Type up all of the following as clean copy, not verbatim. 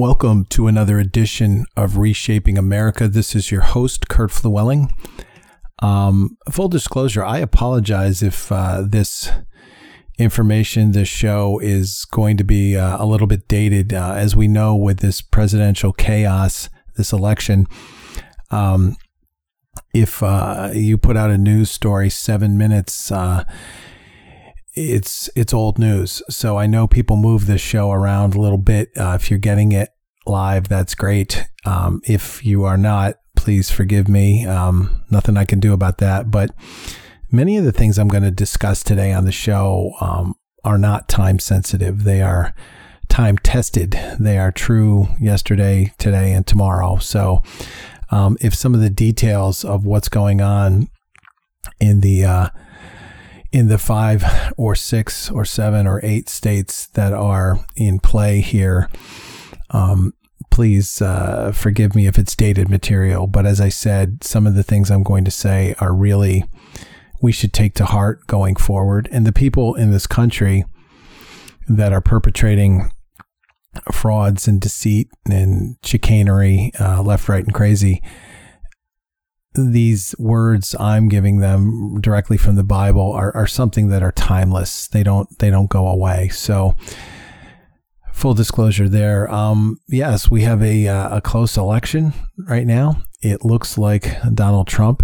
Welcome to another edition of Reshaping America. This is your host, Kurt Flewelling. Full disclosure, I apologize if this information, this show is going to be a little bit dated. As we know, with this presidential chaos, this election, if you put out a news story 7 minutes, it's old news. So I know people move this show around a little bit. If you're getting it live, that's great. If you are not, please forgive me. Nothing I can do about that. But many of the things I'm going to discuss today on the show are not time sensitive. They are time tested. They are true yesterday, today, and tomorrow. So if some of the details of what's going on in the 5 or 6 or 7 or 8 states that are in play here, please forgive me if it's dated material. But as I said, some of the things I'm going to say are really we should take to heart going forward. And the people in this country that are perpetrating frauds and deceit and chicanery, left, right, and crazy, these words I'm giving them directly from the Bible are something that are timeless. They don't go away. So full disclosure there. Yes, we have a close election right now. It looks like Donald Trump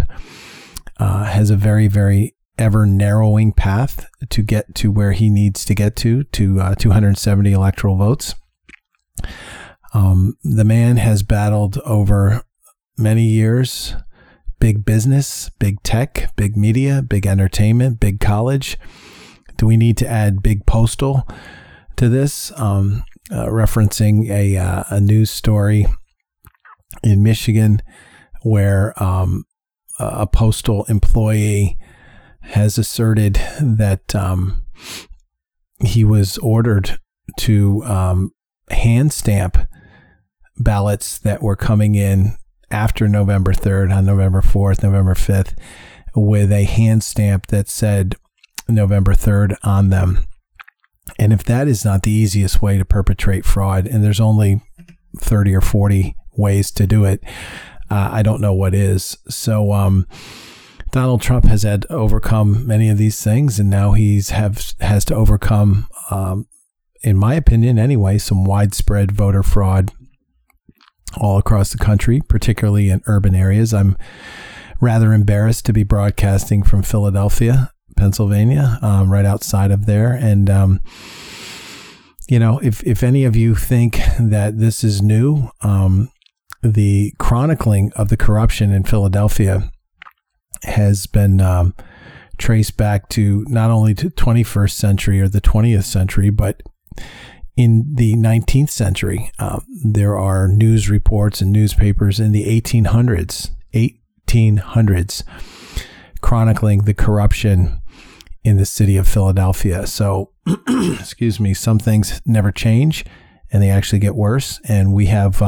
has a very, very ever narrowing path to get to where he needs to get to 270 electoral votes. The man has battled over many years, big business, big tech, big media, big entertainment, big college. Do we need to add big postal to this? Referencing a news story in Michigan where a postal employee has asserted that he was ordered to hand stamp ballots that were coming in after November 3rd, on November 4th, November 5th, with a hand stamp that said November 3rd on them. And if that is not the easiest way to perpetrate fraud, and there's only 30 or 40 ways to do it, I don't know what is. So Donald Trump has had to overcome many of these things, and now has to overcome, in my opinion anyway, some widespread voter fraud all across the country, particularly in urban areas. I'm rather embarrassed to be broadcasting from Philadelphia, Pennsylvania, right outside of there. And if any of you think that this is new, the chronicling of the corruption in Philadelphia has been traced back to not only to 21st century or the 20th century, but in the 19th century. There are news reports and newspapers in the 1800s chronicling the corruption in the city of Philadelphia. So, excuse me, some things never change and they actually get worse. And we have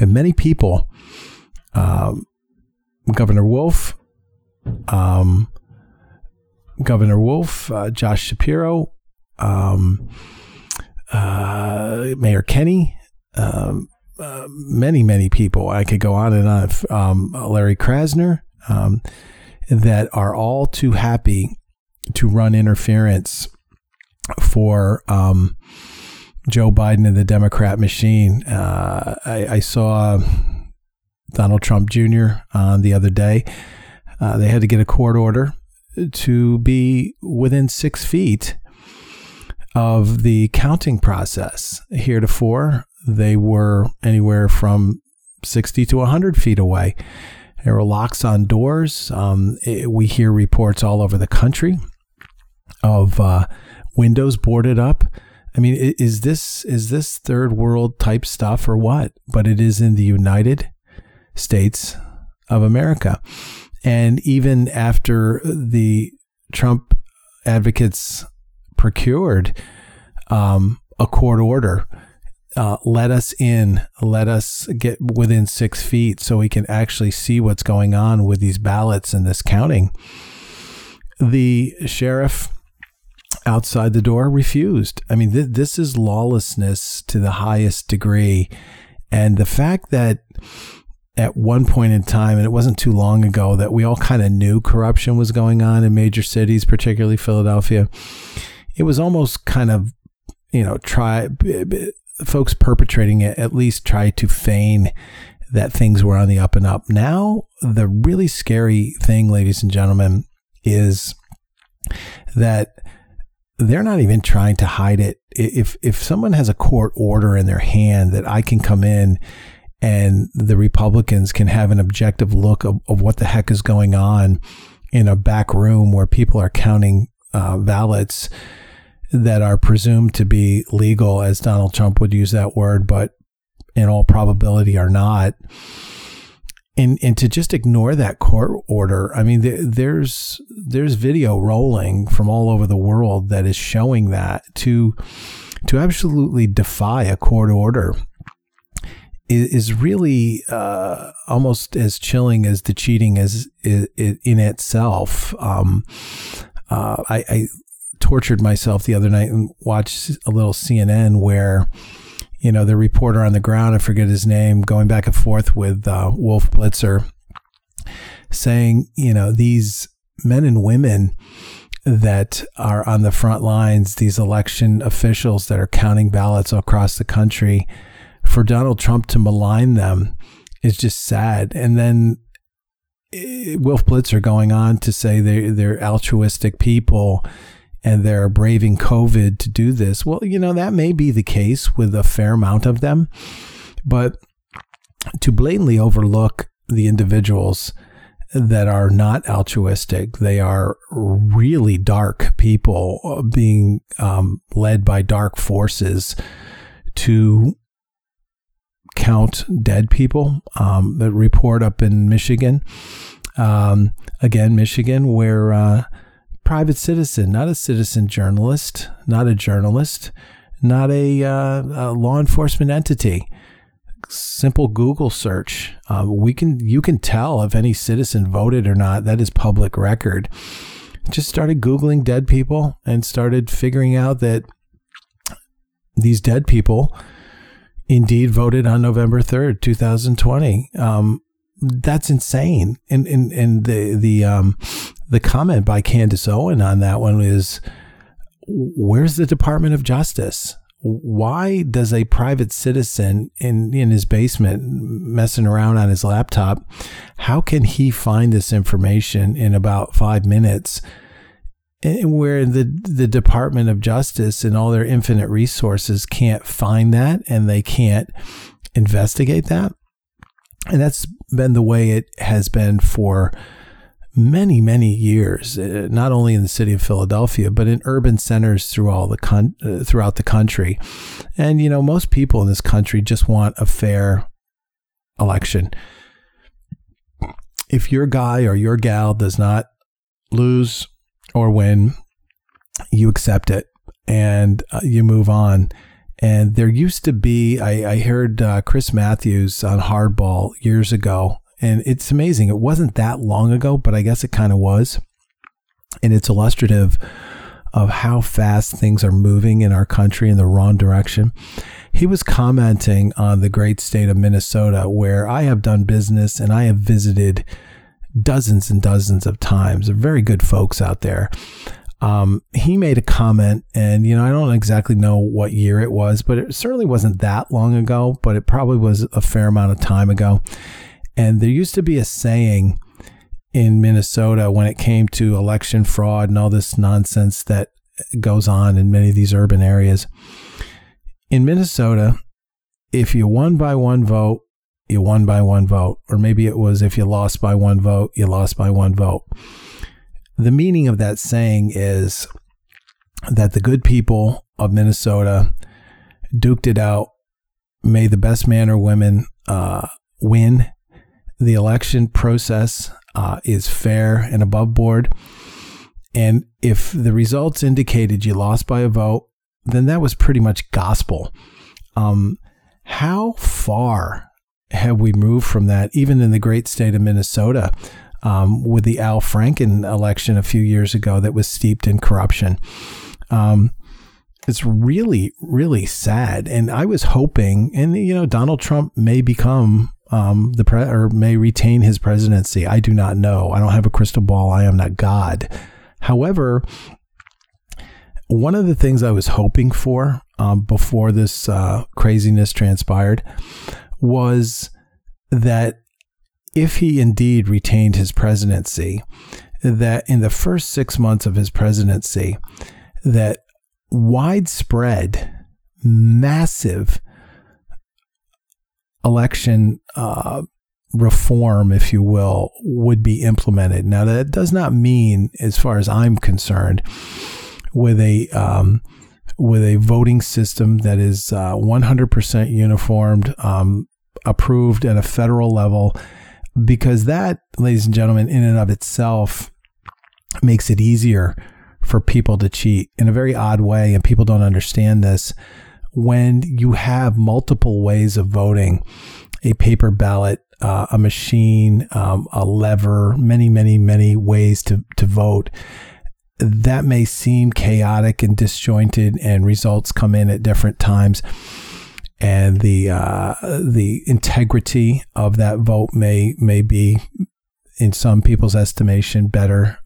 many people, Governor Wolf, Josh Shapiro, Mayor Kenny, many, many people. I could go on and on. Larry Krasner, that are all too happy to run interference for Joe Biden and the Democrat machine. I saw Donald Trump Jr. the other day. They had to get a court order to be within 6 feet of the counting process. Heretofore, they were anywhere from 60 to 100 feet away. There were locks on doors. We hear reports all over the country of windows boarded up. I mean, is this third world type stuff or what? But it is in the United States of America. And even after the Trump advocates procured a court order, let us get within 6 feet so we can actually see what's going on with these ballots and this counting, the sheriff outside the door refused. I mean, this is lawlessness to the highest degree. And the fact that at one point in time, and it wasn't too long ago, that we all kind of knew corruption was going on in major cities, particularly Philadelphia, it was almost kind of, you know, folks perpetrating it at least try to feign that things were on the up and up. Now, the really scary thing, ladies and gentlemen, is that they're not even trying to hide it. If someone has a court order in their hand that I can come in and the Republicans can have an objective look of what the heck is going on in a back room where people are counting ballots that are presumed to be legal, as Donald Trump would use that word, but in all probability are not. And to just ignore that court order, I mean, there's video rolling from all over the world that is showing that to absolutely defy a court order is really almost as chilling as the cheating as in itself. I tortured myself the other night and watched a little CNN where, you know, the reporter on the ground, I forget his name, going back and forth with Wolf Blitzer, saying, you know, these men and women that are on the front lines, these election officials that are counting ballots across the country, for Donald Trump to malign them is just sad. And then Wolf Blitzer going on to say they're altruistic people and they're braving COVID to do this. Well, you know, that may be the case with a fair amount of them, but to blatantly overlook the individuals that are not altruistic, they are really dark people being led by dark forces to count dead people. The report up in Michigan, again, Michigan, where private citizen, not a citizen journalist, not a journalist, not a law enforcement entity. Simple Google search. You can tell if any citizen voted or not. That is public record. Just started Googling dead people and started figuring out that these dead people indeed voted on November 3rd, 2020. That's insane. And the comment by Candace Owen on that one is, where's the Department of Justice? Why does a private citizen in his basement messing around on his laptop, how can he find this information in about 5 minutes, where the Department of Justice and all their infinite resources can't find that and they can't investigate that? And that's been the way it has been for many, many years, not only in the city of Philadelphia, but in urban centers throughout the country. And, you know, most people in this country just want a fair election. If your guy or your gal does not lose or win, you accept it and you move on. And there used to be, I heard Chris Matthews on Hardball years ago, and it's amazing. It wasn't that long ago, but I guess it kind of was. And it's illustrative of how fast things are moving in our country in the wrong direction. He was commenting on the great state of Minnesota, where I have done business and I have visited dozens and dozens of times. They're very good folks out there. He made a comment, and, you know, I don't exactly know what year it was, but it certainly wasn't that long ago, but it probably was a fair amount of time ago. And there used to be a saying in Minnesota when it came to election fraud and all this nonsense that goes on in many of these urban areas. In Minnesota, if you won by one vote, you won by one vote. Or maybe it was if you lost by one vote, you lost by one vote. The meaning of that saying is that the good people of Minnesota duked it out, made the best man or woman win. The election process is fair and above board. And if the results indicated you lost by a vote, then that was pretty much gospel. How far have we moved from that, even in the great state of Minnesota, with the Al Franken election a few years ago that was steeped in corruption? It's really, really sad. And I was hoping, and you know, Donald Trump may become may retain his presidency. I do not know. I don't have a crystal ball. I am not God. However, one of the things I was hoping for before this craziness transpired was that if he indeed retained his presidency, that in the first 6 months of his presidency, that widespread, massive election reform, if you will, would be implemented. Now, that does not mean, as far as I'm concerned, with a voting system that is 100% uniformed, approved at a federal level, because that, ladies and gentlemen, in and of itself makes it easier for people to cheat in a very odd way. And people don't understand this. When you have multiple ways of voting, a paper ballot, a machine, a lever, many, many, many ways to vote, that may seem chaotic and disjointed, and results come in at different times. And the integrity of that vote may be, in some people's estimation, better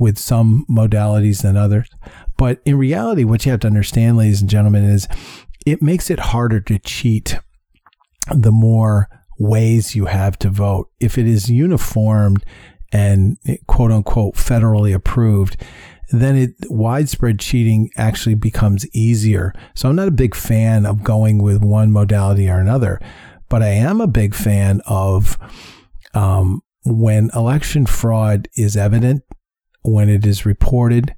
with some modalities than others. But in reality, what you have to understand, ladies and gentlemen, is it makes it harder to cheat the more ways you have to vote. If it is uniformed and quote unquote federally approved, then widespread cheating actually becomes easier. So I'm not a big fan of going with one modality or another, but I am a big fan of when election fraud is evident, when it is reported,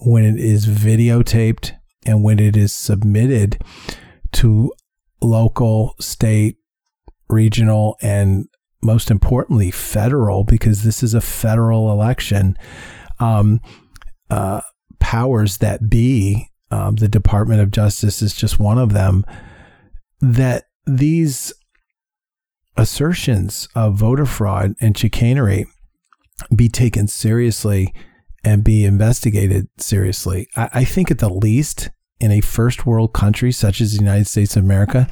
when it is videotaped, and when it is submitted to local, state, regional, and most importantly, federal, because this is a federal election, powers that be, the Department of Justice is just one of them, that these assertions of voter fraud and chicanery be taken seriously and be investigated seriously. I think at the least, in a first world country such as the United States of America,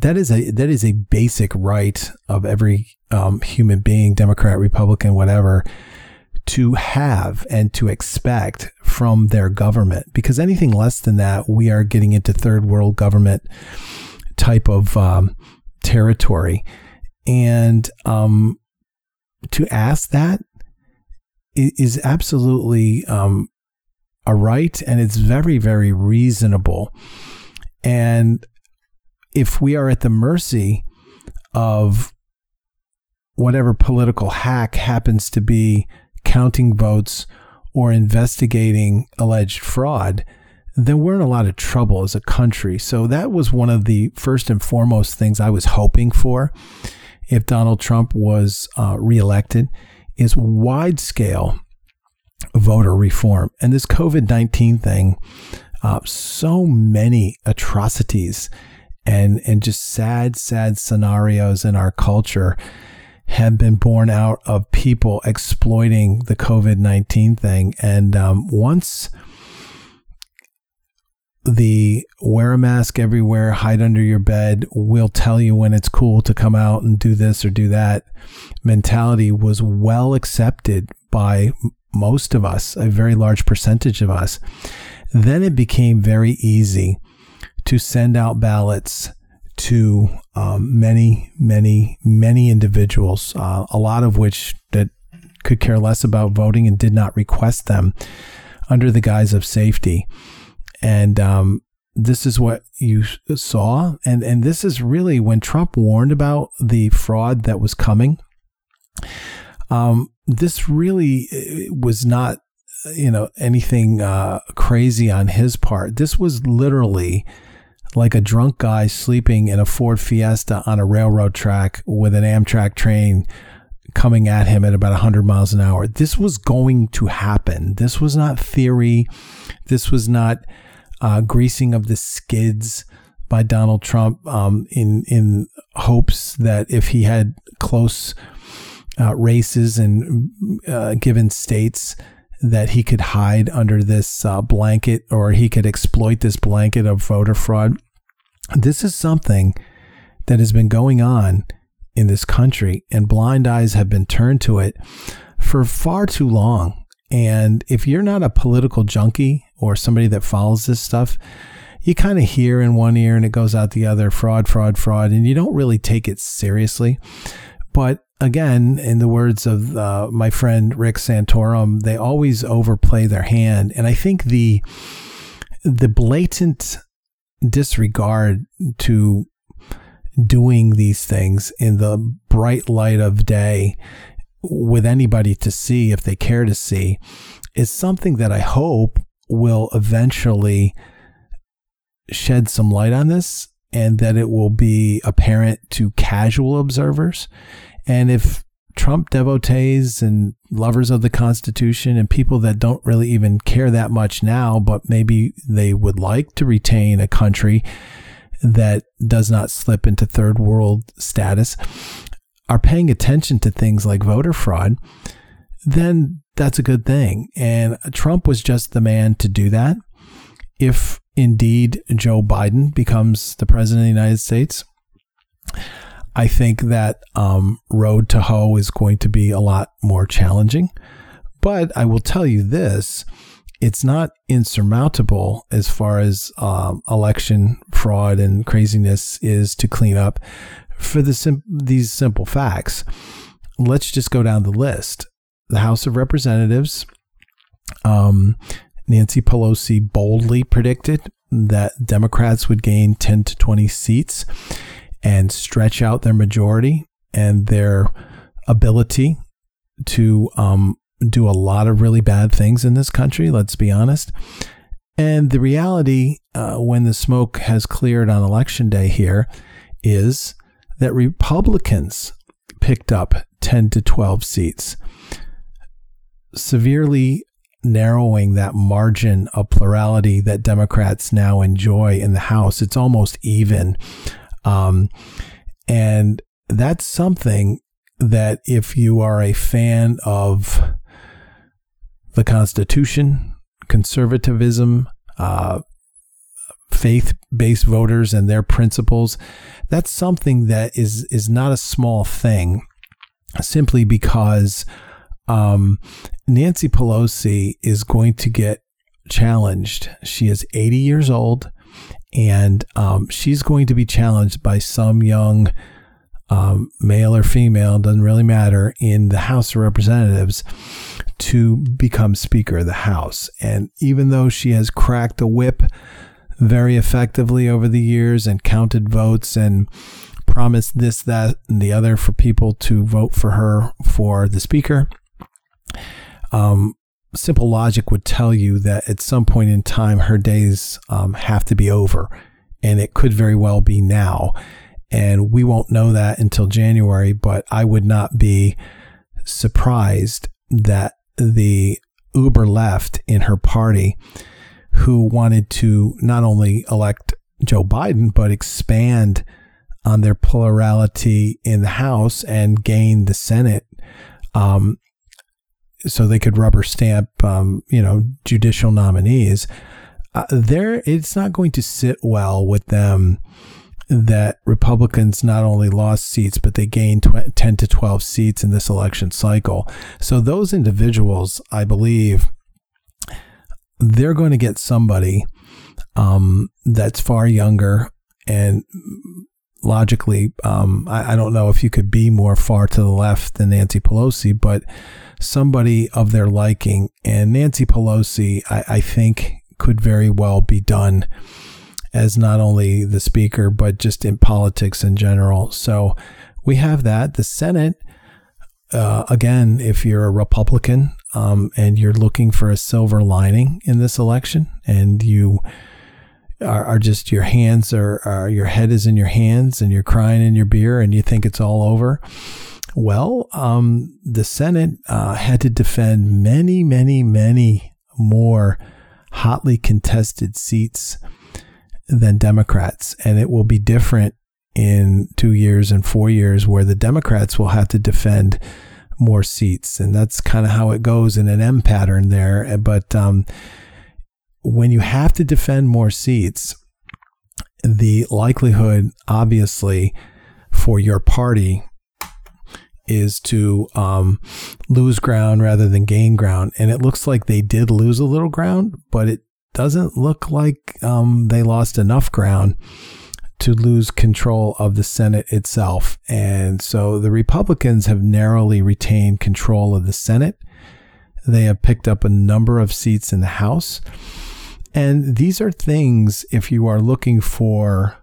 that is a basic right of every human being, Democrat, Republican, whatever, to have and to expect from their government. Because anything less than that, we are getting into third world government type of territory. And to ask that is absolutely a right, and it's very, very reasonable. And if we are at the mercy of whatever political hack happens to be counting votes or investigating alleged fraud, then we're in a lot of trouble as a country. So that was one of the first and foremost things I was hoping for if Donald Trump was reelected, is wide-scale voter reform. And this COVID-19 thing, so many atrocities and just sad, sad scenarios in our culture have been born out of people exploiting the COVID-19 thing. And once the wear a mask everywhere, hide under your bed, we'll tell you when it's cool to come out and do this or do that mentality was well accepted by most of us, a very large percentage of us, then it became very easy to send out ballots to many, many, many individuals, a lot of which that could care less about voting and did not request them, under the guise of safety. And this is what you saw. And this is really when Trump warned about the fraud that was coming. This really was not, you know, anything crazy on his part. This was literally like a drunk guy sleeping in a Ford Fiesta on a railroad track with an Amtrak train coming at him at about 100 miles an hour. This was going to happen. This was not theory. This was not greasing of the skids by Donald Trump in hopes that if he had close races in given states, that he could hide under this blanket, or he could exploit this blanket of voter fraud. This is something that has been going on in this country, and blind eyes have been turned to it for far too long. And if you're not a political junkie or somebody that follows this stuff, you kind of hear in one ear and it goes out the other, fraud, and you don't really take it seriously. But again, in the words of my friend Rick Santorum, they always overplay their hand. And I think the blatant disregard to doing these things in the bright light of day with anybody to see, if they care to see, is something that I hope will eventually shed some light on this, and that it will be apparent to casual observers. And if Trump devotees and lovers of the Constitution and people that don't really even care that much now, but maybe they would like to retain a country that does not slip into third world status, are paying attention to things like voter fraud, then that's a good thing. And Trump was just the man to do that. If indeed Joe Biden becomes the president of the United States, I think that road to hoe is going to be a lot more challenging. But I will tell you this, it's not insurmountable as far as election fraud and craziness is to clean up, for the these simple facts. Let's just go down the list. The House of Representatives, Nancy Pelosi boldly predicted that Democrats would gain 10 to 20 seats and stretch out their majority and their ability to do a lot of really bad things in this country, let's be honest. And the reality, when the smoke has cleared on Election Day here, is that Republicans picked up 10 to 12 seats, severely narrowing that margin of plurality that Democrats now enjoy in the House. It's almost even. And that's something that, if you are a fan of the Constitution, conservatism, faith-based voters and their principles, that's something that is not a small thing, simply because Nancy Pelosi is going to get challenged. She is 80 years old, and she's going to be challenged by some young male or female, doesn't really matter, in the House of Representatives to become Speaker of the House. And even though she has cracked a whip very effectively over the years and counted votes and promised this, that, and the other for people to vote for her for the Speaker, simple logic would tell you that at some point in time, her days have to be over, and it could very well be now. And we won't know that until January, but I would not be surprised that the uber left in her party, who wanted to not only elect Joe Biden, but expand on their plurality in the House and gain the Senate, so they could rubber stamp, judicial nominees. It's not going to sit well with them that Republicans not only lost seats, but they gained 10 to 12 seats in this election cycle. So those individuals, I believe, they're going to get somebody that's far younger, and logically, I don't know if you could be more far to the left than Nancy Pelosi, but somebody of their liking. And Nancy Pelosi, I think, could very well be done as not only the Speaker, but just in politics in general. So we have that. The Senate, again, if you're a Republican and you're looking for a silver lining in this election, and you are just, your hands are, your head is in your hands and you're crying in your beer and you think it's all over. Well, the Senate had to defend many, many, many more hotly contested seats than Democrats. And it will be different in 2 years and 4 years, where the Democrats will have to defend more seats. And that's kind of how it goes in an M pattern there. But when you have to defend more seats, the likelihood, obviously, for your party is to lose ground rather than gain ground. And it looks like they did lose a little ground, but it doesn't look like they lost enough ground to lose control of the Senate itself. And so the Republicans have narrowly retained control of the Senate. They have picked up a number of seats in the House. And these are things, if you are looking for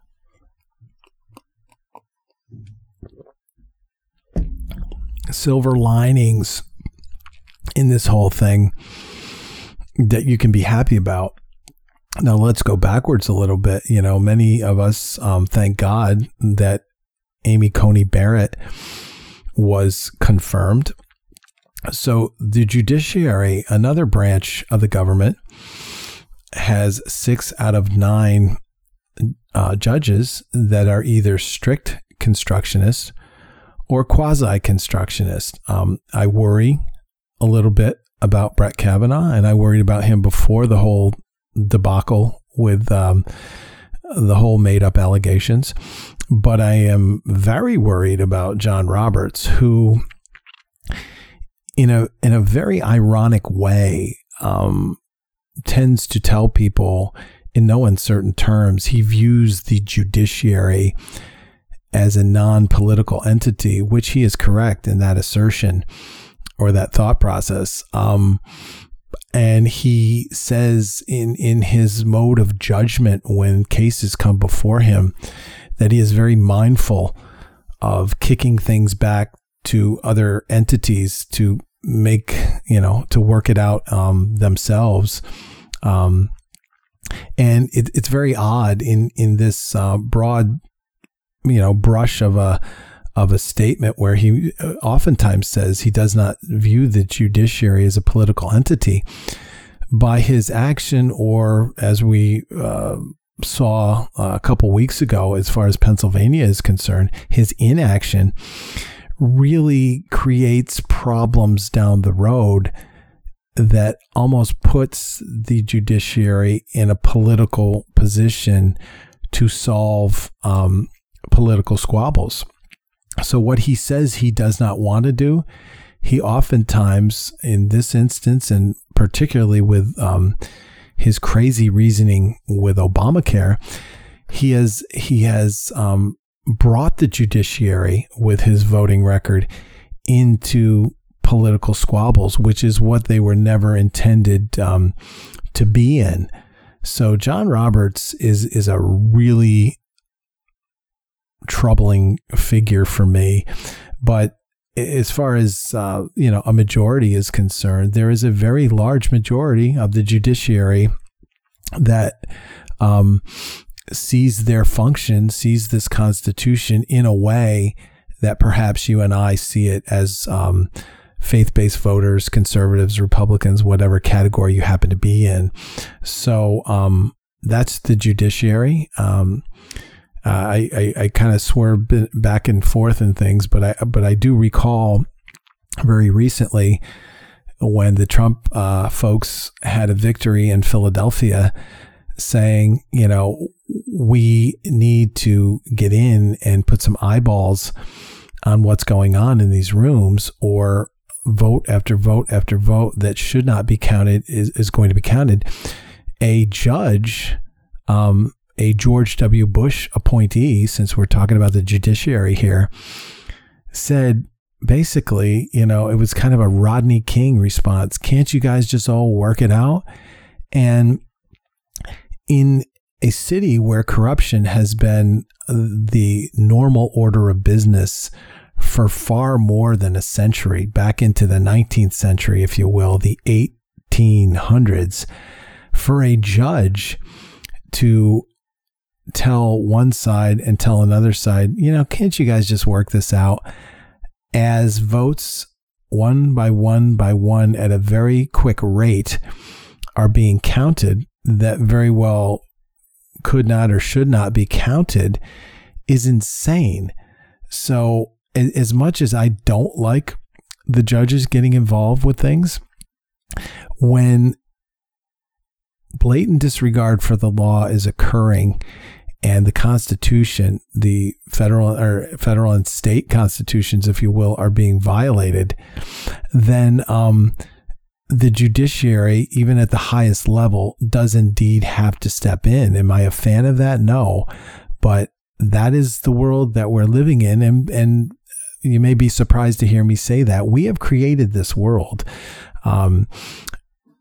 silver linings in this whole thing that you can be happy about. Now, let's go backwards a little bit. You know, many of us thank God that Amy Coney Barrett was confirmed. So the judiciary, another branch of the government, has 6 out of 9 judges that are either strict constructionists or quasi-constructionist. I worry a little bit about Brett Kavanaugh, and I worried about him before the whole debacle with the whole made-up allegations. But I am very worried about John Roberts, who, in a very ironic way, tends to tell people in no uncertain terms he views the judiciary as a non-political entity, which he is correct in that assertion or that thought process. And he says in his mode of judgment when cases come before him that he is very mindful of kicking things back to other entities to make, to work it out themselves. And it's very odd in this broad brush of a statement where he oftentimes says he does not view the judiciary as a political entity. By his action, or as we saw a couple weeks ago, as far as Pennsylvania is concerned, his inaction really creates problems down the road that almost puts the judiciary in a political position to solve political squabbles. So what he says he does not want to do, he oftentimes, in this instance, and particularly with his crazy reasoning with Obamacare, he has brought the judiciary with his voting record into political squabbles, which is what they were never intended to be in. So John Roberts is a really troubling figure for me. But as far as a majority is concerned, there is a very large majority of the judiciary that sees their function, sees this Constitution in a way that perhaps you and I see it as faith-based voters, conservatives, Republicans, whatever category you happen to be in. So that's the judiciary. I kind of swerve back and forth and things, but I do recall very recently when the Trump folks had a victory in Philadelphia, saying, we need to get in and put some eyeballs on what's going on in these rooms, or vote after vote after vote that should not be counted is going to be counted. A judge, a George W. Bush appointee, since we're talking about the judiciary here, said basically, it was kind of a Rodney King response. Can't you guys just all work it out? And in a city where corruption has been the normal order of business for far more than a century, back into the 19th century, if you will, the 1800s, for a judge to tell one side and tell another side, can't you guys just work this out, as votes one by one by one at a very quick rate are being counted that very well could not or should not be counted, is insane. So as much as I don't like the judges getting involved with things when blatant disregard for the law is occurring and the Constitution, the federal and state constitutions, if you will, are being violated, then the judiciary, even at the highest level, does indeed have to step in. Am I a fan of that? No, but that is the world that we're living in. And you may be surprised to hear me say that. We have created this world. In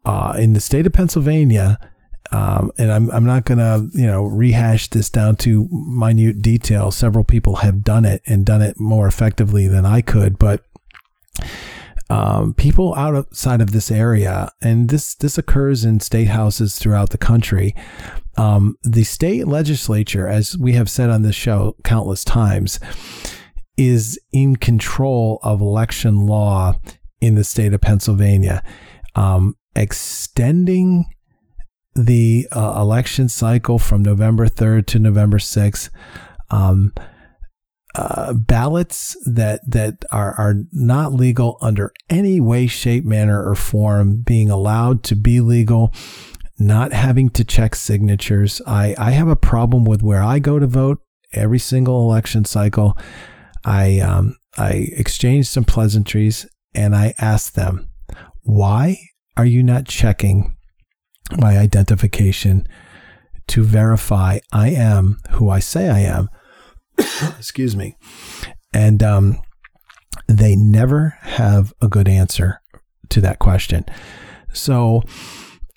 the state of Pennsylvania, and I'm not going to, rehash this down to minute detail. Several people have done it and done it more effectively than I could, but people outside of this area, and this occurs in state houses throughout the country, the state legislature, as we have said on this show countless times, is in control of election law in the state of Pennsylvania. Extending the election cycle from November 3rd to November 6th, ballots that are not legal under any way, shape, manner, or form being allowed to be legal, not having to check signatures. I have a problem with where I go to vote every single election cycle. I exchanged some pleasantries and I asked them, why are you not checking my identification to verify I am who I say I am? Excuse me. And they never have a good answer to that question. So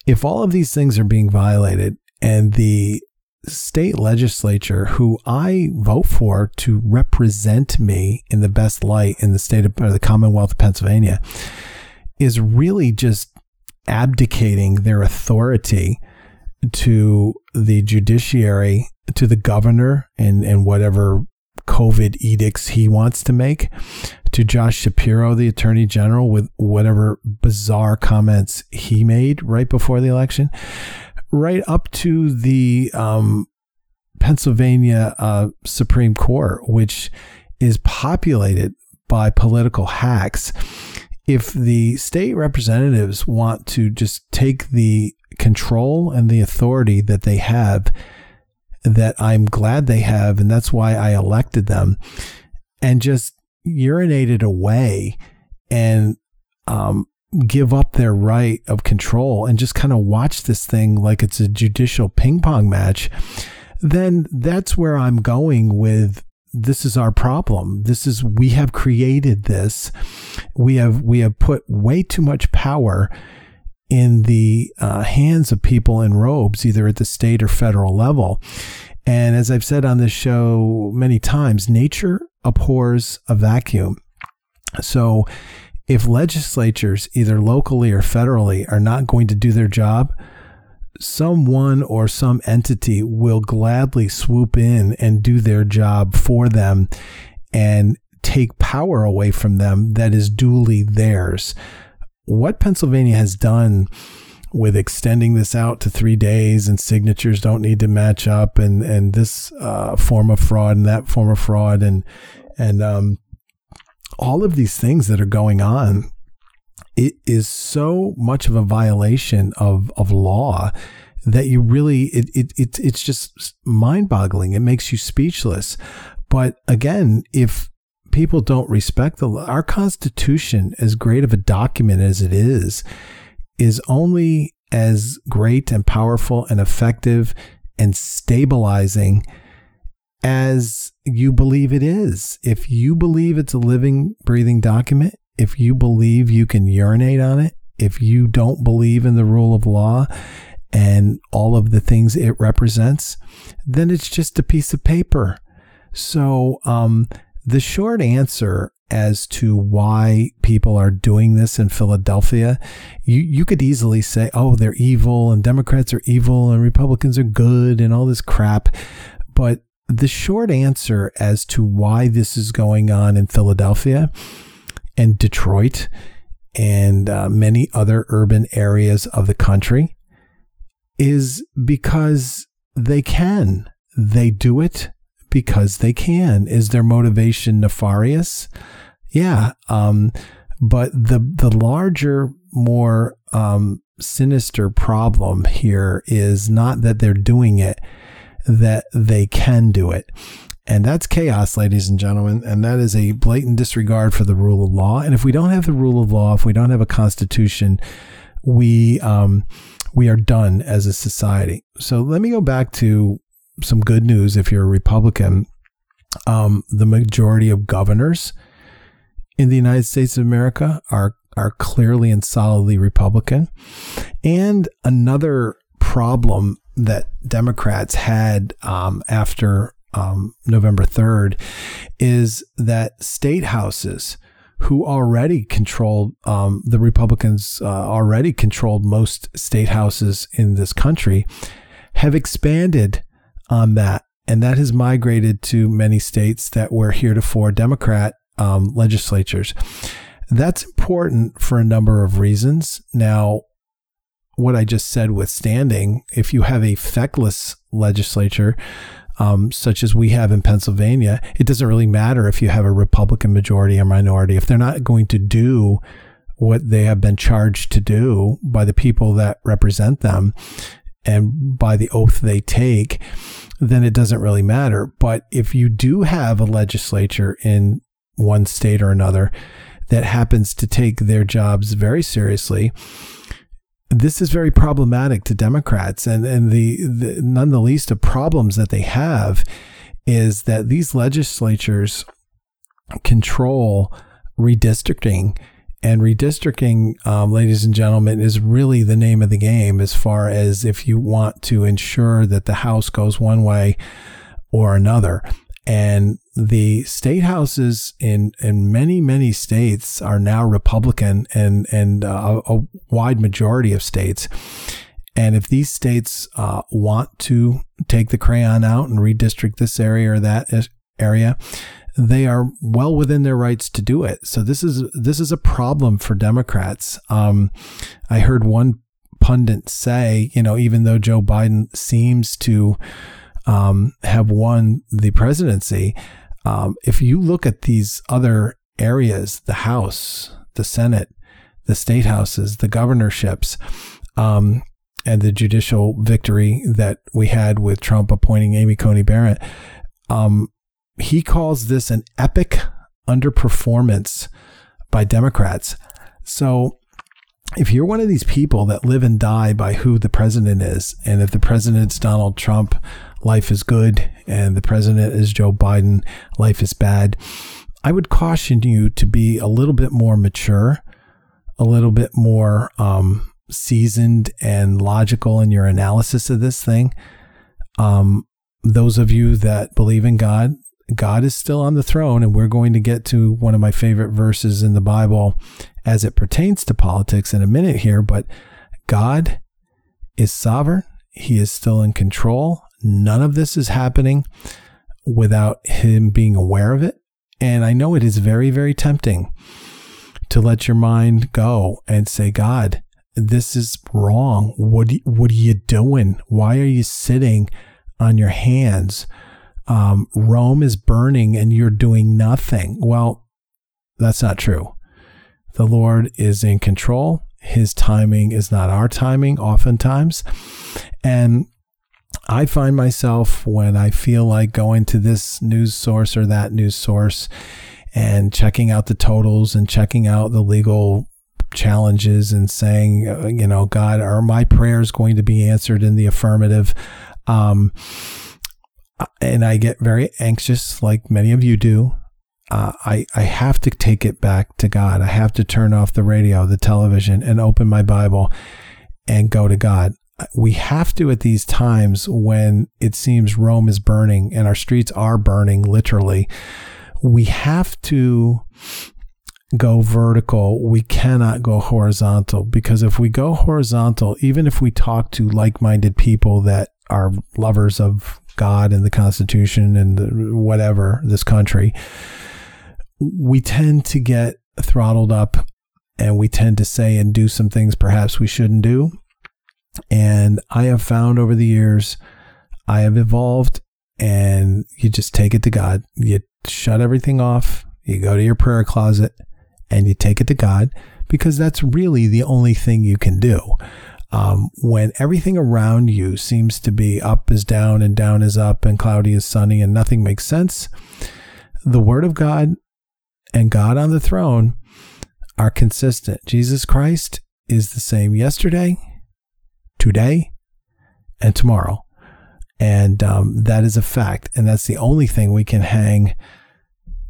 if all of these things are being violated and the state legislature, who I vote for to represent me in the best light in the state of, or the Commonwealth of Pennsylvania, is really just abdicating their authority to the judiciary, to the governor and whatever COVID edicts he wants to make, to Josh Shapiro, the attorney general, with whatever bizarre comments he made right before the election, right up to the Pennsylvania Supreme Court, which is populated by political hacks. If the state representatives want to just take the control and the authority that they have, that I'm glad they have, and that's why I elected them, and just urinate it away and give up their right of control and just kind of watch this thing like it's a judicial ping pong match, then that's where I'm going with, this is our problem. We have created this. We have put way too much power in the hands of people in robes, either at the state or federal level. And as I've said on this show many times, nature abhors a vacuum. So if legislatures, either locally or federally, are not going to do their job, someone or some entity will gladly swoop in and do their job for them and take power away from them that is duly theirs. What Pennsylvania has done with extending this out to 3 days, and signatures don't need to match up, and this form of fraud and that form of fraud, and all of these things that are going on, it is so much of a violation of law that you really, it's just mind boggling. It makes you speechless. But again, if people don't respect the law, our Constitution, as great of a document as it is only as great and powerful and effective and stabilizing as you believe it is. If you believe it's a living, breathing document, if you believe you can urinate on it, if you don't believe in the rule of law and all of the things it represents, then it's just a piece of paper. So the short answer as to why people are doing this in Philadelphia, you could easily say, oh, they're evil and Democrats are evil and Republicans are good and all this crap. But the short answer as to why this is going on in Philadelphia and Detroit and many other urban areas of the country is because they can. They do it because they can. Is their motivation nefarious? Yeah. But the larger, more sinister problem here is not that they're doing it, that they can do it. And that's chaos, ladies and gentlemen. And that is a blatant disregard for the rule of law. And if we don't have the rule of law, if we don't have a constitution, we are done as a society. So let me go back to some good news. If you're a Republican, the majority of governors in the United States of America are clearly and solidly Republican. And another problem that Democrats had after November 3rd is that state houses, who already controlled the Republicans already controlled most state houses in this country, have expanded on that. And that has migrated to many states that were heretofore Democrat legislatures. That's important for a number of reasons. Now, what I just said withstanding, if you have a feckless legislature, such as we have in Pennsylvania, it doesn't really matter if you have a Republican majority or minority. If they're not going to do what they have been charged to do by the people that represent them and by the oath they take, then it doesn't really matter. But if you do have a legislature in one state or another that happens to take their jobs very seriously, this is very problematic to Democrats. And the none the least of problems that they have is that these legislatures control redistricting. And redistricting, ladies and gentlemen, is really the name of the game as far as if you want to ensure that the House goes one way or another. And the state houses in many, many states are now Republican and a wide majority of states. And if these states want to take the crayon out and redistrict this area or that area, they are well within their rights to do it. So this is a problem for Democrats. I heard one pundit say, you know, even though Joe Biden seems to have won the presidency, if you look at these other areas, the House, the Senate, the state houses, the governorships, and the judicial victory that we had with Trump appointing Amy Coney Barrett, he calls this an epic underperformance by Democrats. So if you're one of these people that live and die by who the president is, and if the president's Donald Trump, life is good, and the president is Joe Biden, life is bad, I would caution you to be a little bit more mature, a little bit more seasoned and logical in your analysis of this thing. Those of you that believe in God, God is still on the throne, and we're going to get to one of my favorite verses in the Bible as it pertains to politics in a minute here, but God is sovereign. He is still in control. None of this is happening without him being aware of it. And I know it is very, very tempting to let your mind go and say, God, this is wrong. What are you doing? Why are you sitting on your hands? Rome is burning and you're doing nothing. Well, that's not true. The Lord is in control. His timing is not our timing oftentimes. And I find myself, when I feel like going to this news source or that news source and checking out the totals and checking out the legal challenges and saying, you know, God, are my prayers going to be answered in the affirmative? And I get very anxious, like many of you do. I have to take it back to God. I have to turn off the radio, the television, and open my Bible and go to God. We have to at these times when it seems Rome is burning and our streets are burning, literally, we have to go vertical. We cannot go horizontal, because if we go horizontal, even if we talk to like-minded people that are lovers of God and the Constitution and whatever, this country, we tend to get throttled up and we tend to say and do some things perhaps we shouldn't do. And I have found over the years, I have evolved, and you just take it to God. You shut everything off. You go to your prayer closet and you take it to God, because that's really the only thing you can do. When everything around you seems to be up is down and down is up and cloudy is sunny and nothing makes sense, the Word of God and God on the throne are consistent. Jesus Christ is the same yesterday, today, and tomorrow. And that is a fact. And that's the only thing we can hang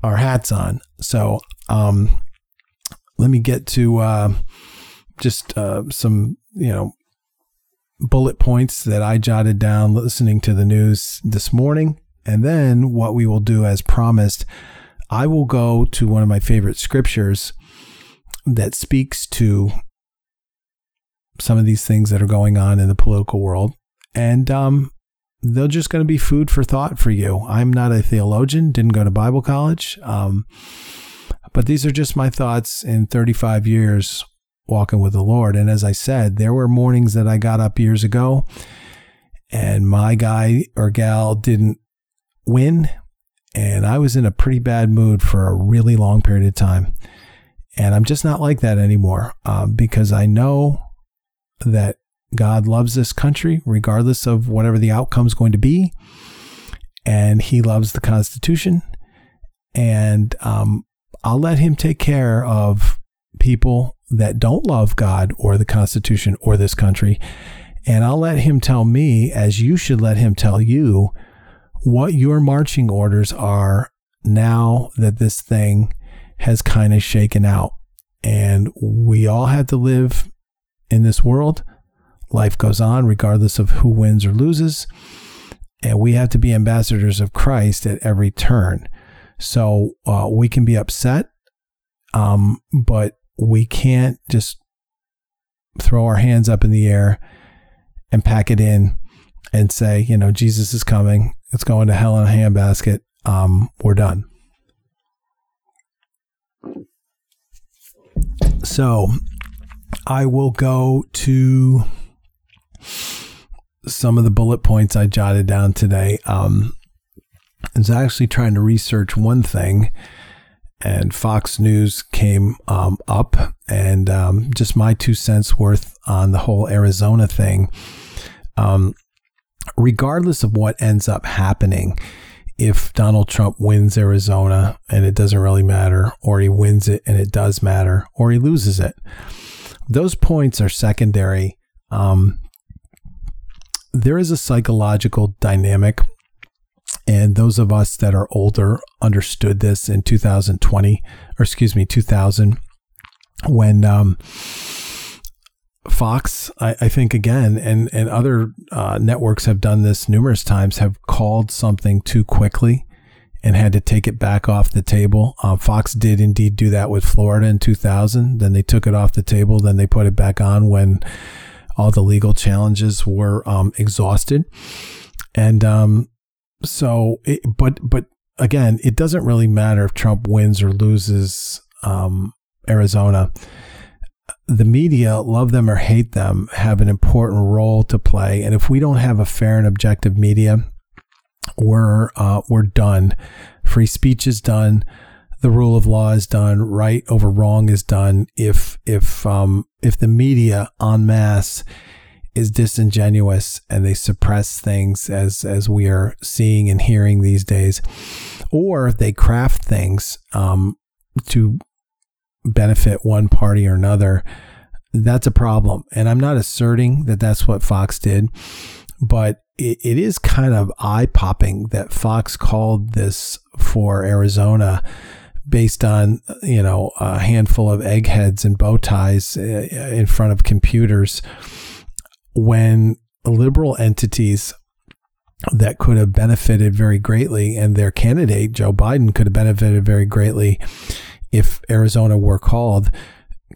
our hats on. So let me get to some, bullet points that I jotted down listening to the news this morning. And then what we will do, as promised, I will go to one of my favorite scriptures that speaks to some of these things that are going on in the political world. And they're just going to be food for thought for you. I'm not a theologian, didn't go to Bible college. But these are just my thoughts in 35 years walking with the Lord. And as I said, there were mornings that I got up years ago and my guy or gal didn't win. And I was in a pretty bad mood for a really long period of time. And I'm just not like that anymore, because I know that God loves this country, regardless of whatever the outcome is going to be. And he loves the Constitution. And I'll let him take care of people that don't love God or the Constitution or this country. And I'll let him tell me, as you should let him tell you, what your marching orders are now that this thing has kind of shaken out. And we all have to live in this world. Life goes on regardless of who wins or loses. And we have to be ambassadors of Christ at every turn. So we can be upset, but we can't just throw our hands up in the air and pack it in and say, Jesus is coming. It's going to hell in a handbasket. We're done. So I will go to some of the bullet points I jotted down today. I was actually trying to research one thing, and Fox News came up, and just my 2 cents worth on the whole Arizona thing. Regardless of what ends up happening, if Donald Trump wins Arizona and it doesn't really matter, or he wins it and it does matter, or he loses it, those points are secondary. There is a psychological dynamic. And those of us that are older understood this in 2000, when Fox, I think again, and other networks have done this numerous times, have called something too quickly and had to take it back off the table. Fox did indeed do that with Florida in 2000. Then they took it off the table. Then they put it back on when all the legal challenges were exhausted. And So, but again, it doesn't really matter if Trump wins or loses Arizona. The media, love them or hate them, have an important role to play. And if we don't have a fair and objective media, we're done. Free speech is done. The rule of law is done. Right over wrong is done. If the media en masse is disingenuous and they suppress things as we are seeing and hearing these days, or they craft things to benefit one party or another, that's a problem. And I'm not asserting that that's what Fox did, but it is kind of eye-popping that Fox called this for Arizona based on, a handful of eggheads and bow ties in front of computers, when liberal entities that could have benefited very greatly, and their candidate, Joe Biden, could have benefited very greatly if Arizona were called,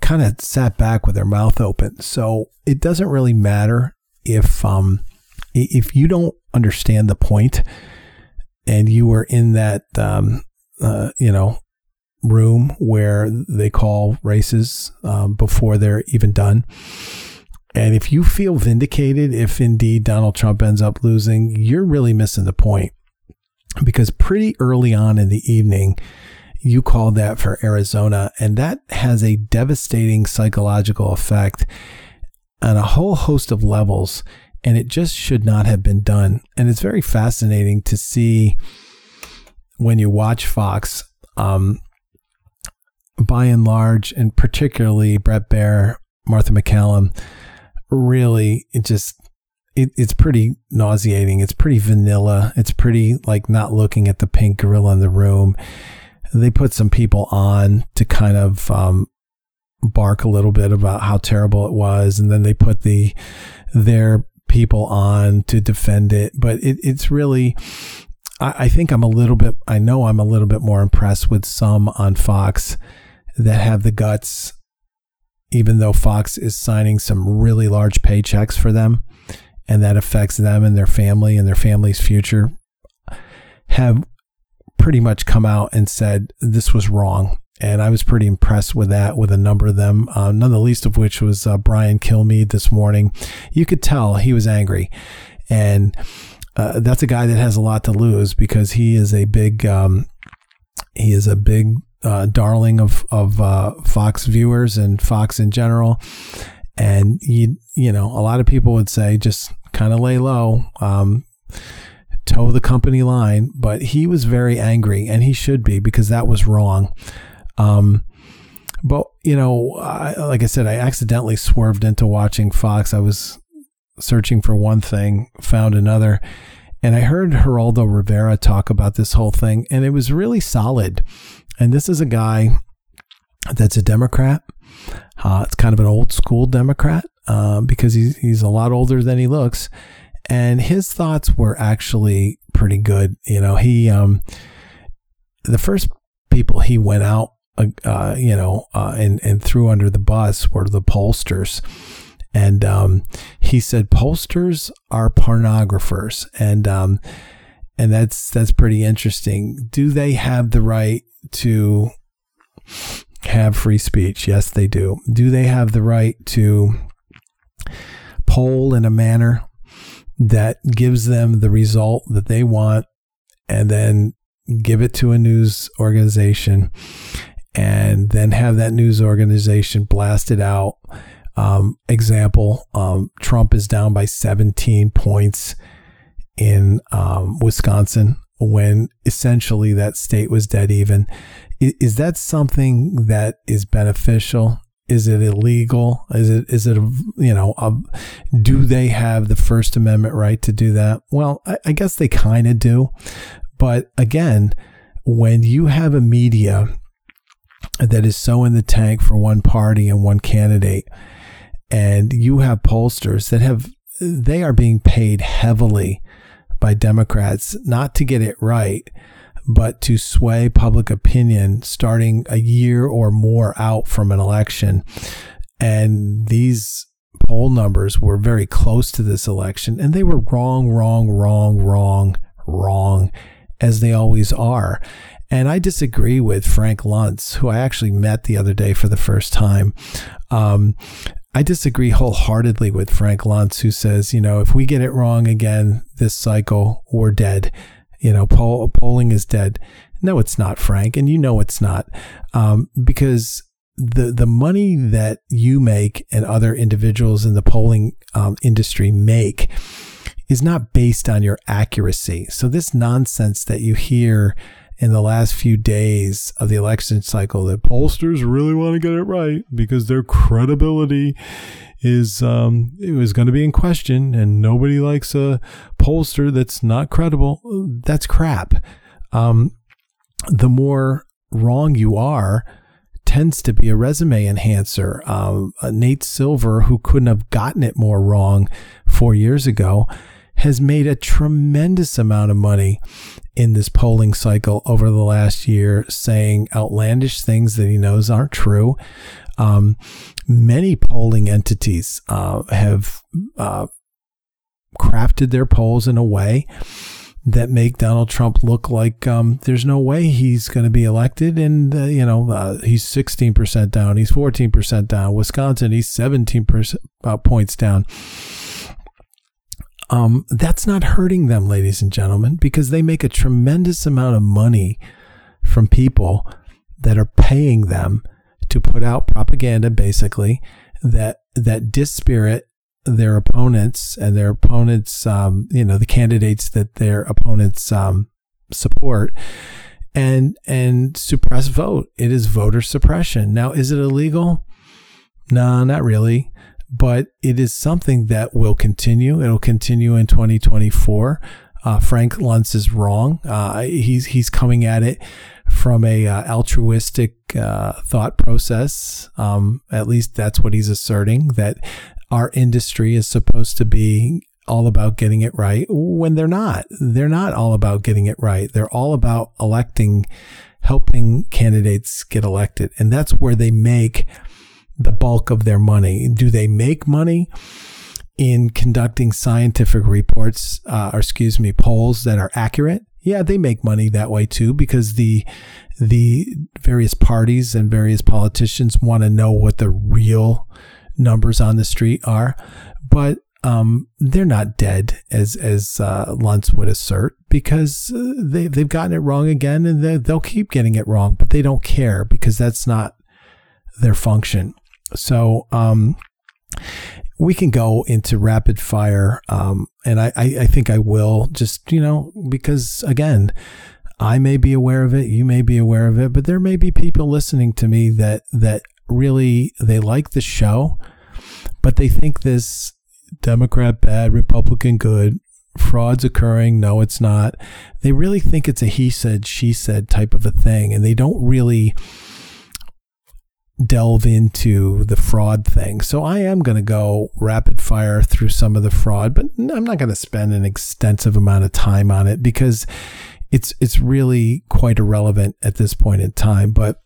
kind of sat back with their mouth open. So it doesn't really matter if you don't understand the point and you were in that, room where they call races before they're even done. And if you feel vindicated, if indeed Donald Trump ends up losing, you're really missing the point, because pretty early on in the evening, You called that for Arizona, and that has a devastating psychological effect on a whole host of levels, and it just should not have been done. And it's very fascinating to see when you watch Fox, by and large, and particularly Bret Baier, Martha McCallum, really, it's pretty nauseating. It's pretty vanilla. It's pretty like not looking at the pink gorilla in the room. They put some people on to kind of bark a little bit about how terrible it was, and then they put their people on to defend it. But it's really, I think I'm a little bit more impressed with some on Fox that have the guts, even though Fox is signing some really large paychecks for them, and that affects them and their family and their family's future, have pretty much come out and said this was wrong. And I was pretty impressed with that, with a number of them, none the least of which was Brian Kilmeade this morning. You could tell he was angry. And that's a guy that has a lot to lose, because he is a big darling of Fox viewers and Fox in general. And you know, a lot of people would say just kind of lay low, toe the company line, but he was very angry, and he should be, because that was wrong. But you know, like I said, I accidentally swerved into watching Fox. I was searching for one thing, found another, and I heard Geraldo Rivera talk about this whole thing, and it was really solid. And this is a guy that's a Democrat. It's kind of an old school Democrat, because he's a lot older than he looks, and his thoughts were actually pretty good. You know, he the first people he went out, and threw under the bus were the pollsters, and he said pollsters are pornographers, and that's pretty interesting. Do they have the right to have free speech? Yes, they do. Do they have the right to poll in a manner that gives them the result that they want, and then give it to a news organization, and then have that news organization blast it out? Example, Trump is down by 17 points in Wisconsin, when essentially that state was dead even. Is that something that is beneficial? Is it illegal? Do they have the First Amendment right to do that? Well, I guess they kind of do. But again, when you have a media that is so in the tank for one party and one candidate, and you have pollsters that they are being paid heavily by Democrats, not to get it right, but to sway public opinion starting a year or more out from an election. And these poll numbers were very close to this election, and they were wrong, as they always are. And I disagree with Frank Luntz, who I actually met the other day for the first time. I disagree wholeheartedly with Frank Luntz, who says, you know, if we get it wrong again this cycle, we're dead. You know, polling is dead. No, it's not, Frank. And you know it's not, because the money that you make and other individuals in the polling industry make is not based on your accuracy. So this nonsense that you hear in the last few days of the election cycle, that pollsters really want to get it right because their credibility is it was going to be in question, and nobody likes a pollster that's not credible. That's crap. The more wrong you are tends to be a resume enhancer. Nate Silver, who couldn't have gotten it more wrong 4 years ago, has made a tremendous amount of money in this polling cycle over the last year, saying outlandish things that he knows aren't true. Many polling entities have crafted their polls in a way that make Donald Trump look like there's no way he's going to be elected. And, he's 16% down. He's 14% down. Wisconsin, he's 17% points down. That's not hurting them, ladies and gentlemen, because they make a tremendous amount of money from people that are paying them to put out propaganda, basically, that dispirit their opponents and their opponents, the candidates that their opponents support, and suppress vote. It is voter suppression. Now, is it illegal? No, not really. But it is something that will continue. It'll continue in 2024. Frank Luntz is wrong. He's coming at it from a altruistic thought process. At least that's what he's asserting, that our industry is supposed to be all about getting it right, when they're not. They're not all about getting it right. They're all about helping candidates get elected. And that's where they make the bulk of their money. Do they make money in conducting scientific reports, polls that are accurate? Yeah, they make money that way too, because the various parties and various politicians want to know what the real numbers on the street are. But they're not dead, as Luntz would assert, because they've gotten it wrong again, and they'll keep getting it wrong, but they don't care, because that's not their function. So we can go into rapid fire, and I think I will, just, because, again, I may be aware of it, you may be aware of it, but there may be people listening to me that really, they like the show, but they think this Democrat bad, Republican good, fraud's occurring, no, it's not. They really think it's a he said, she said type of a thing, and they don't really delve into the fraud thing. So I am going to go rapid fire through some of the fraud, but I'm not going to spend an extensive amount of time on it, because it's really quite irrelevant at this point in time. But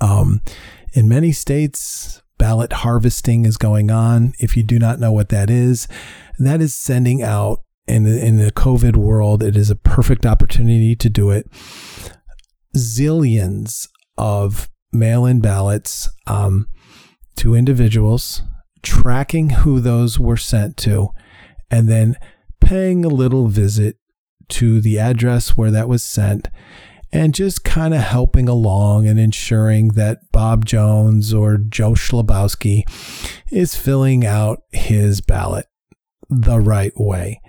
in many states, ballot harvesting is going on. If you do not know what that is sending out, and in the COVID world, it is a perfect opportunity to do it, zillions of mail-in ballots to individuals, tracking who those were sent to, and then paying a little visit to the address where that was sent, and just kind of helping along and ensuring that Bob Jones or Joe Schlabowski is filling out his ballot the right way.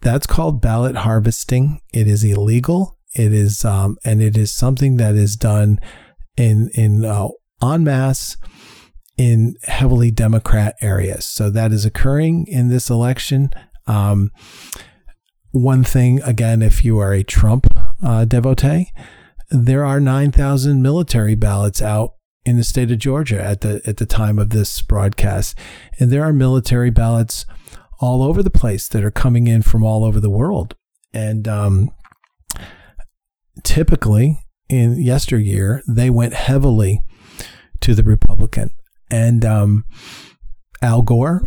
That's called ballot harvesting. It is illegal. It is, and it is something that is done in en masse in heavily Democrat areas. So that is occurring in this election. One thing, again, if you are a Trump devotee, there are 9,000 military ballots out in the state of Georgia at the time of this broadcast. And there are military ballots all over the place that are coming in from all over the world. And typically, in yesteryear, they went heavily to the Republican. And Al Gore,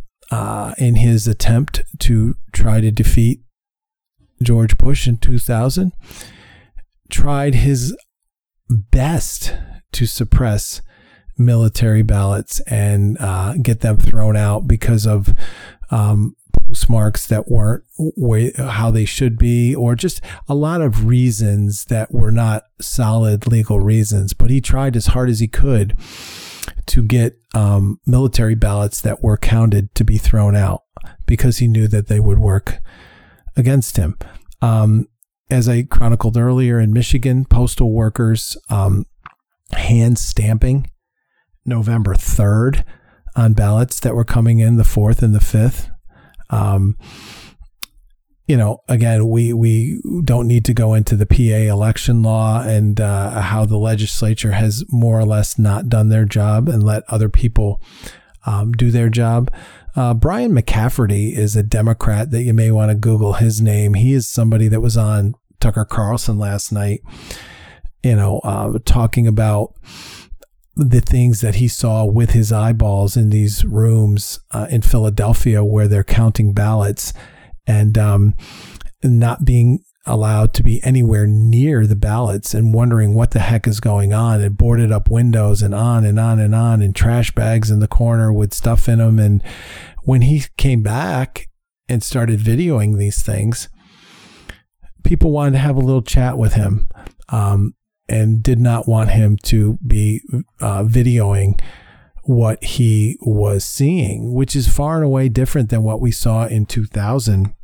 in his attempt to try to defeat George Bush in 2000, tried his best to suppress military ballots and get them thrown out because of postmarks that weren't how they should be, or just a lot of reasons that were not solid legal reasons. But he tried as hard as he could to get military ballots that were counted to be thrown out, because he knew that they would work against him. As I chronicled earlier, in Michigan, postal workers hand stamping November 3rd on ballots that were coming in the 4th and the 5th. Again, we don't need to go into the PA election law and how the legislature has more or less not done their job and let other people do their job. Brian McCafferty is a Democrat that you may want to Google his name. He is somebody that was on Tucker Carlson last night, talking about the things that he saw with his eyeballs in these rooms in Philadelphia where they're counting ballots, and not being allowed to be anywhere near the ballots, and wondering what the heck is going on, and boarded up windows, and on and on and on, and trash bags in the corner with stuff in them. And when he came back and started videoing these things, people wanted to have a little chat with him. and did not want him to be videoing what he was seeing, which is far and away different than what we saw in 2000,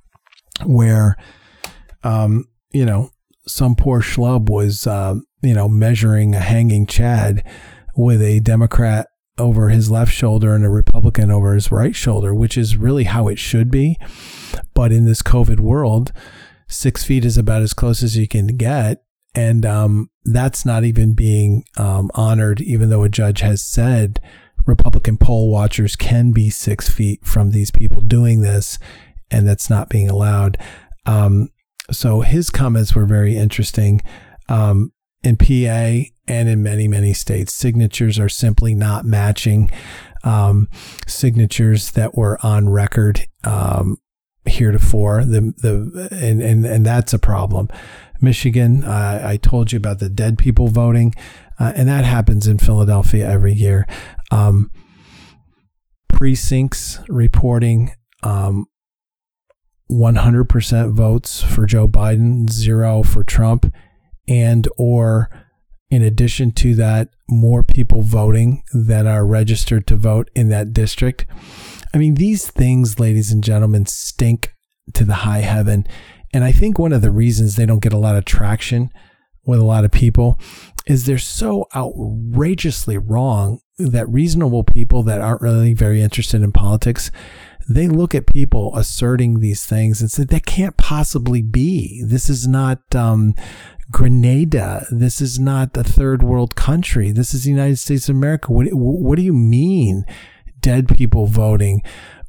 where, you know, some poor schlub was, you know, measuring a hanging chad with a Democrat over his left shoulder and a Republican over his right shoulder, which is really how it should be. But in this COVID world, 6 feet is about as close as you can get. And that's not even being honored, even though a judge has said Republican poll watchers can be 6 feet from these people doing this, and that's not being allowed. So his comments were very interesting. In PA and in many, many states, signatures are simply not matching signatures that were on record heretofore. And that's a problem. Michigan, I told you about the dead people voting, and that happens in Philadelphia every year. Precincts reporting 100% votes for Joe Biden, 0 for Trump. And or in addition to that, more people voting that are registered to vote in that district. I mean, these things, ladies and gentlemen, stink to the high heaven. And I think one of the reasons they don't get a lot of traction with a lot of people is they're so outrageously wrong that reasonable people that aren't really very interested in politics, they look at people asserting these things and say, that can't possibly be. This is not Grenada. This is not a third world country. This is the United States of America. What do you mean dead people voting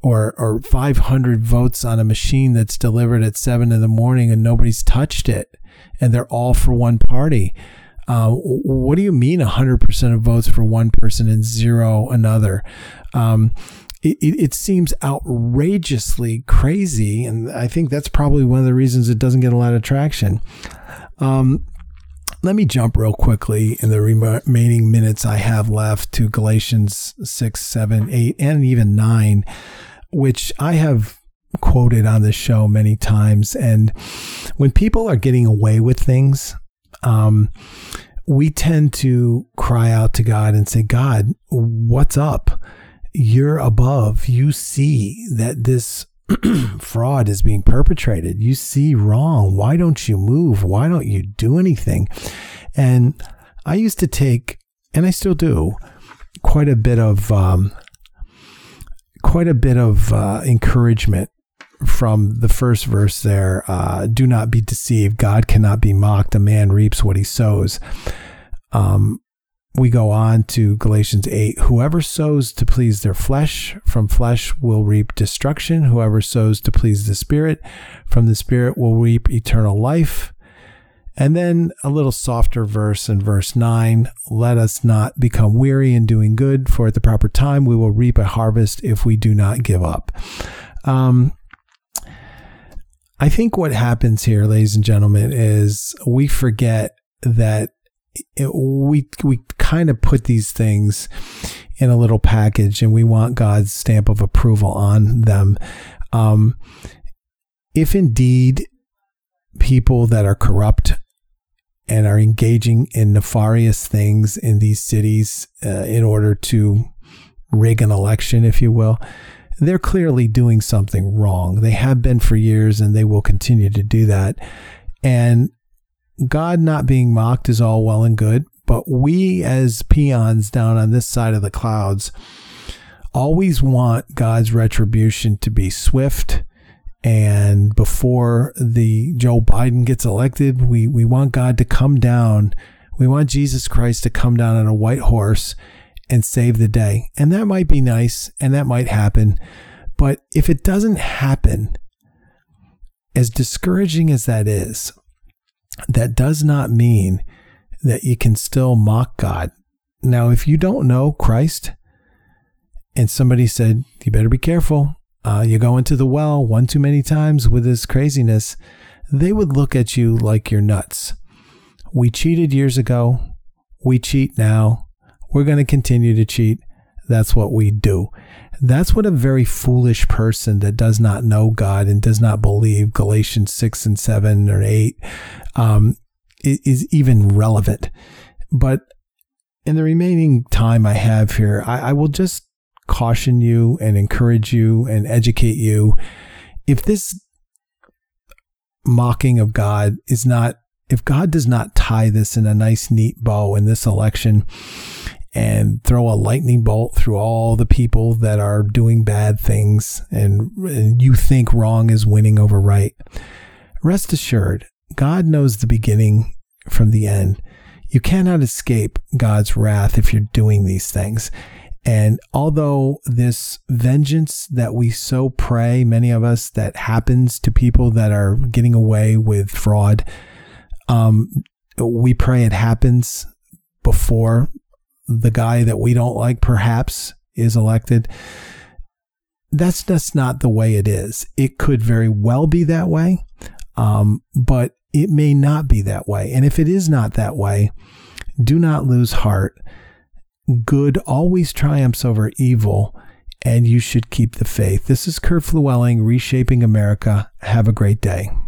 or 500 votes on a machine that's delivered at 7 a.m. and nobody's touched it and they're all for one party? What do you mean 100% of votes for one person and 0 another? It seems outrageously crazy. And I think that's probably one of the reasons it doesn't get a lot of traction. Let me jump real quickly in the remaining minutes I have left to Galatians 6, 7, 8, and even 9, which I have quoted on this show many times. And when people are getting away with things, we tend to cry out to God and say, God, what's up? You're above. You see that this fraud is being perpetrated. You see wrong. Why don't you move? Why don't you do anything? And I used to take, and I still do, quite a bit of encouragement from the first verse there. Do not be deceived. God cannot be mocked. A man reaps what he sows. We go on to Galatians 8. Whoever sows to please their flesh, from flesh will reap destruction. Whoever sows to please the Spirit, from the Spirit will reap eternal life. And then a little softer verse in verse 9. Let us not become weary in doing good, for at the proper time we will reap a harvest if we do not give up. I think what happens here, ladies and gentlemen, is we forget that we kind of put these things in a little package and we want God's stamp of approval on them. If indeed people that are corrupt and are engaging in nefarious things in these cities in order to rig an election, if you will, they're clearly doing something wrong. They have been for years and they will continue to do that. And God not being mocked is all well and good, but we as peons down on this side of the clouds always want God's retribution to be swift. And before the Joe Biden gets elected, we want God to come down. We want Jesus Christ to come down on a white horse and save the day. And that might be nice and that might happen. But if it doesn't happen, as discouraging as that is, that does not mean that you can still mock God. Now, if you don't know Christ and somebody said, you better be careful, you go into the well one too many times with this craziness, they would look at you like you're nuts. We cheated years ago. We cheat now. We're going to continue to cheat. That's what we do. That's what a very foolish person that does not know God and does not believe Galatians 6 and 7 or 8 is even relevant. But in the remaining time I have here, I will just caution you and encourage you and educate you. If this mocking of God is not, if God does not tie this in a nice, neat bow in this election and throw a lightning bolt through all the people that are doing bad things and you think wrong is winning over right, rest assured, God knows the beginning from the end. You cannot escape God's wrath if you're doing these things. And although this vengeance that we so pray, many of us, that happens to people that are getting away with fraud, we pray it happens before the guy that we don't like perhaps is elected. That's not the way it is. It could very well be that way, but it may not be that way. And if it is not that way, do not lose heart. Good always triumphs over evil, and you should keep the faith. This is Kurt Flewelling, Reshaping America. Have a great day.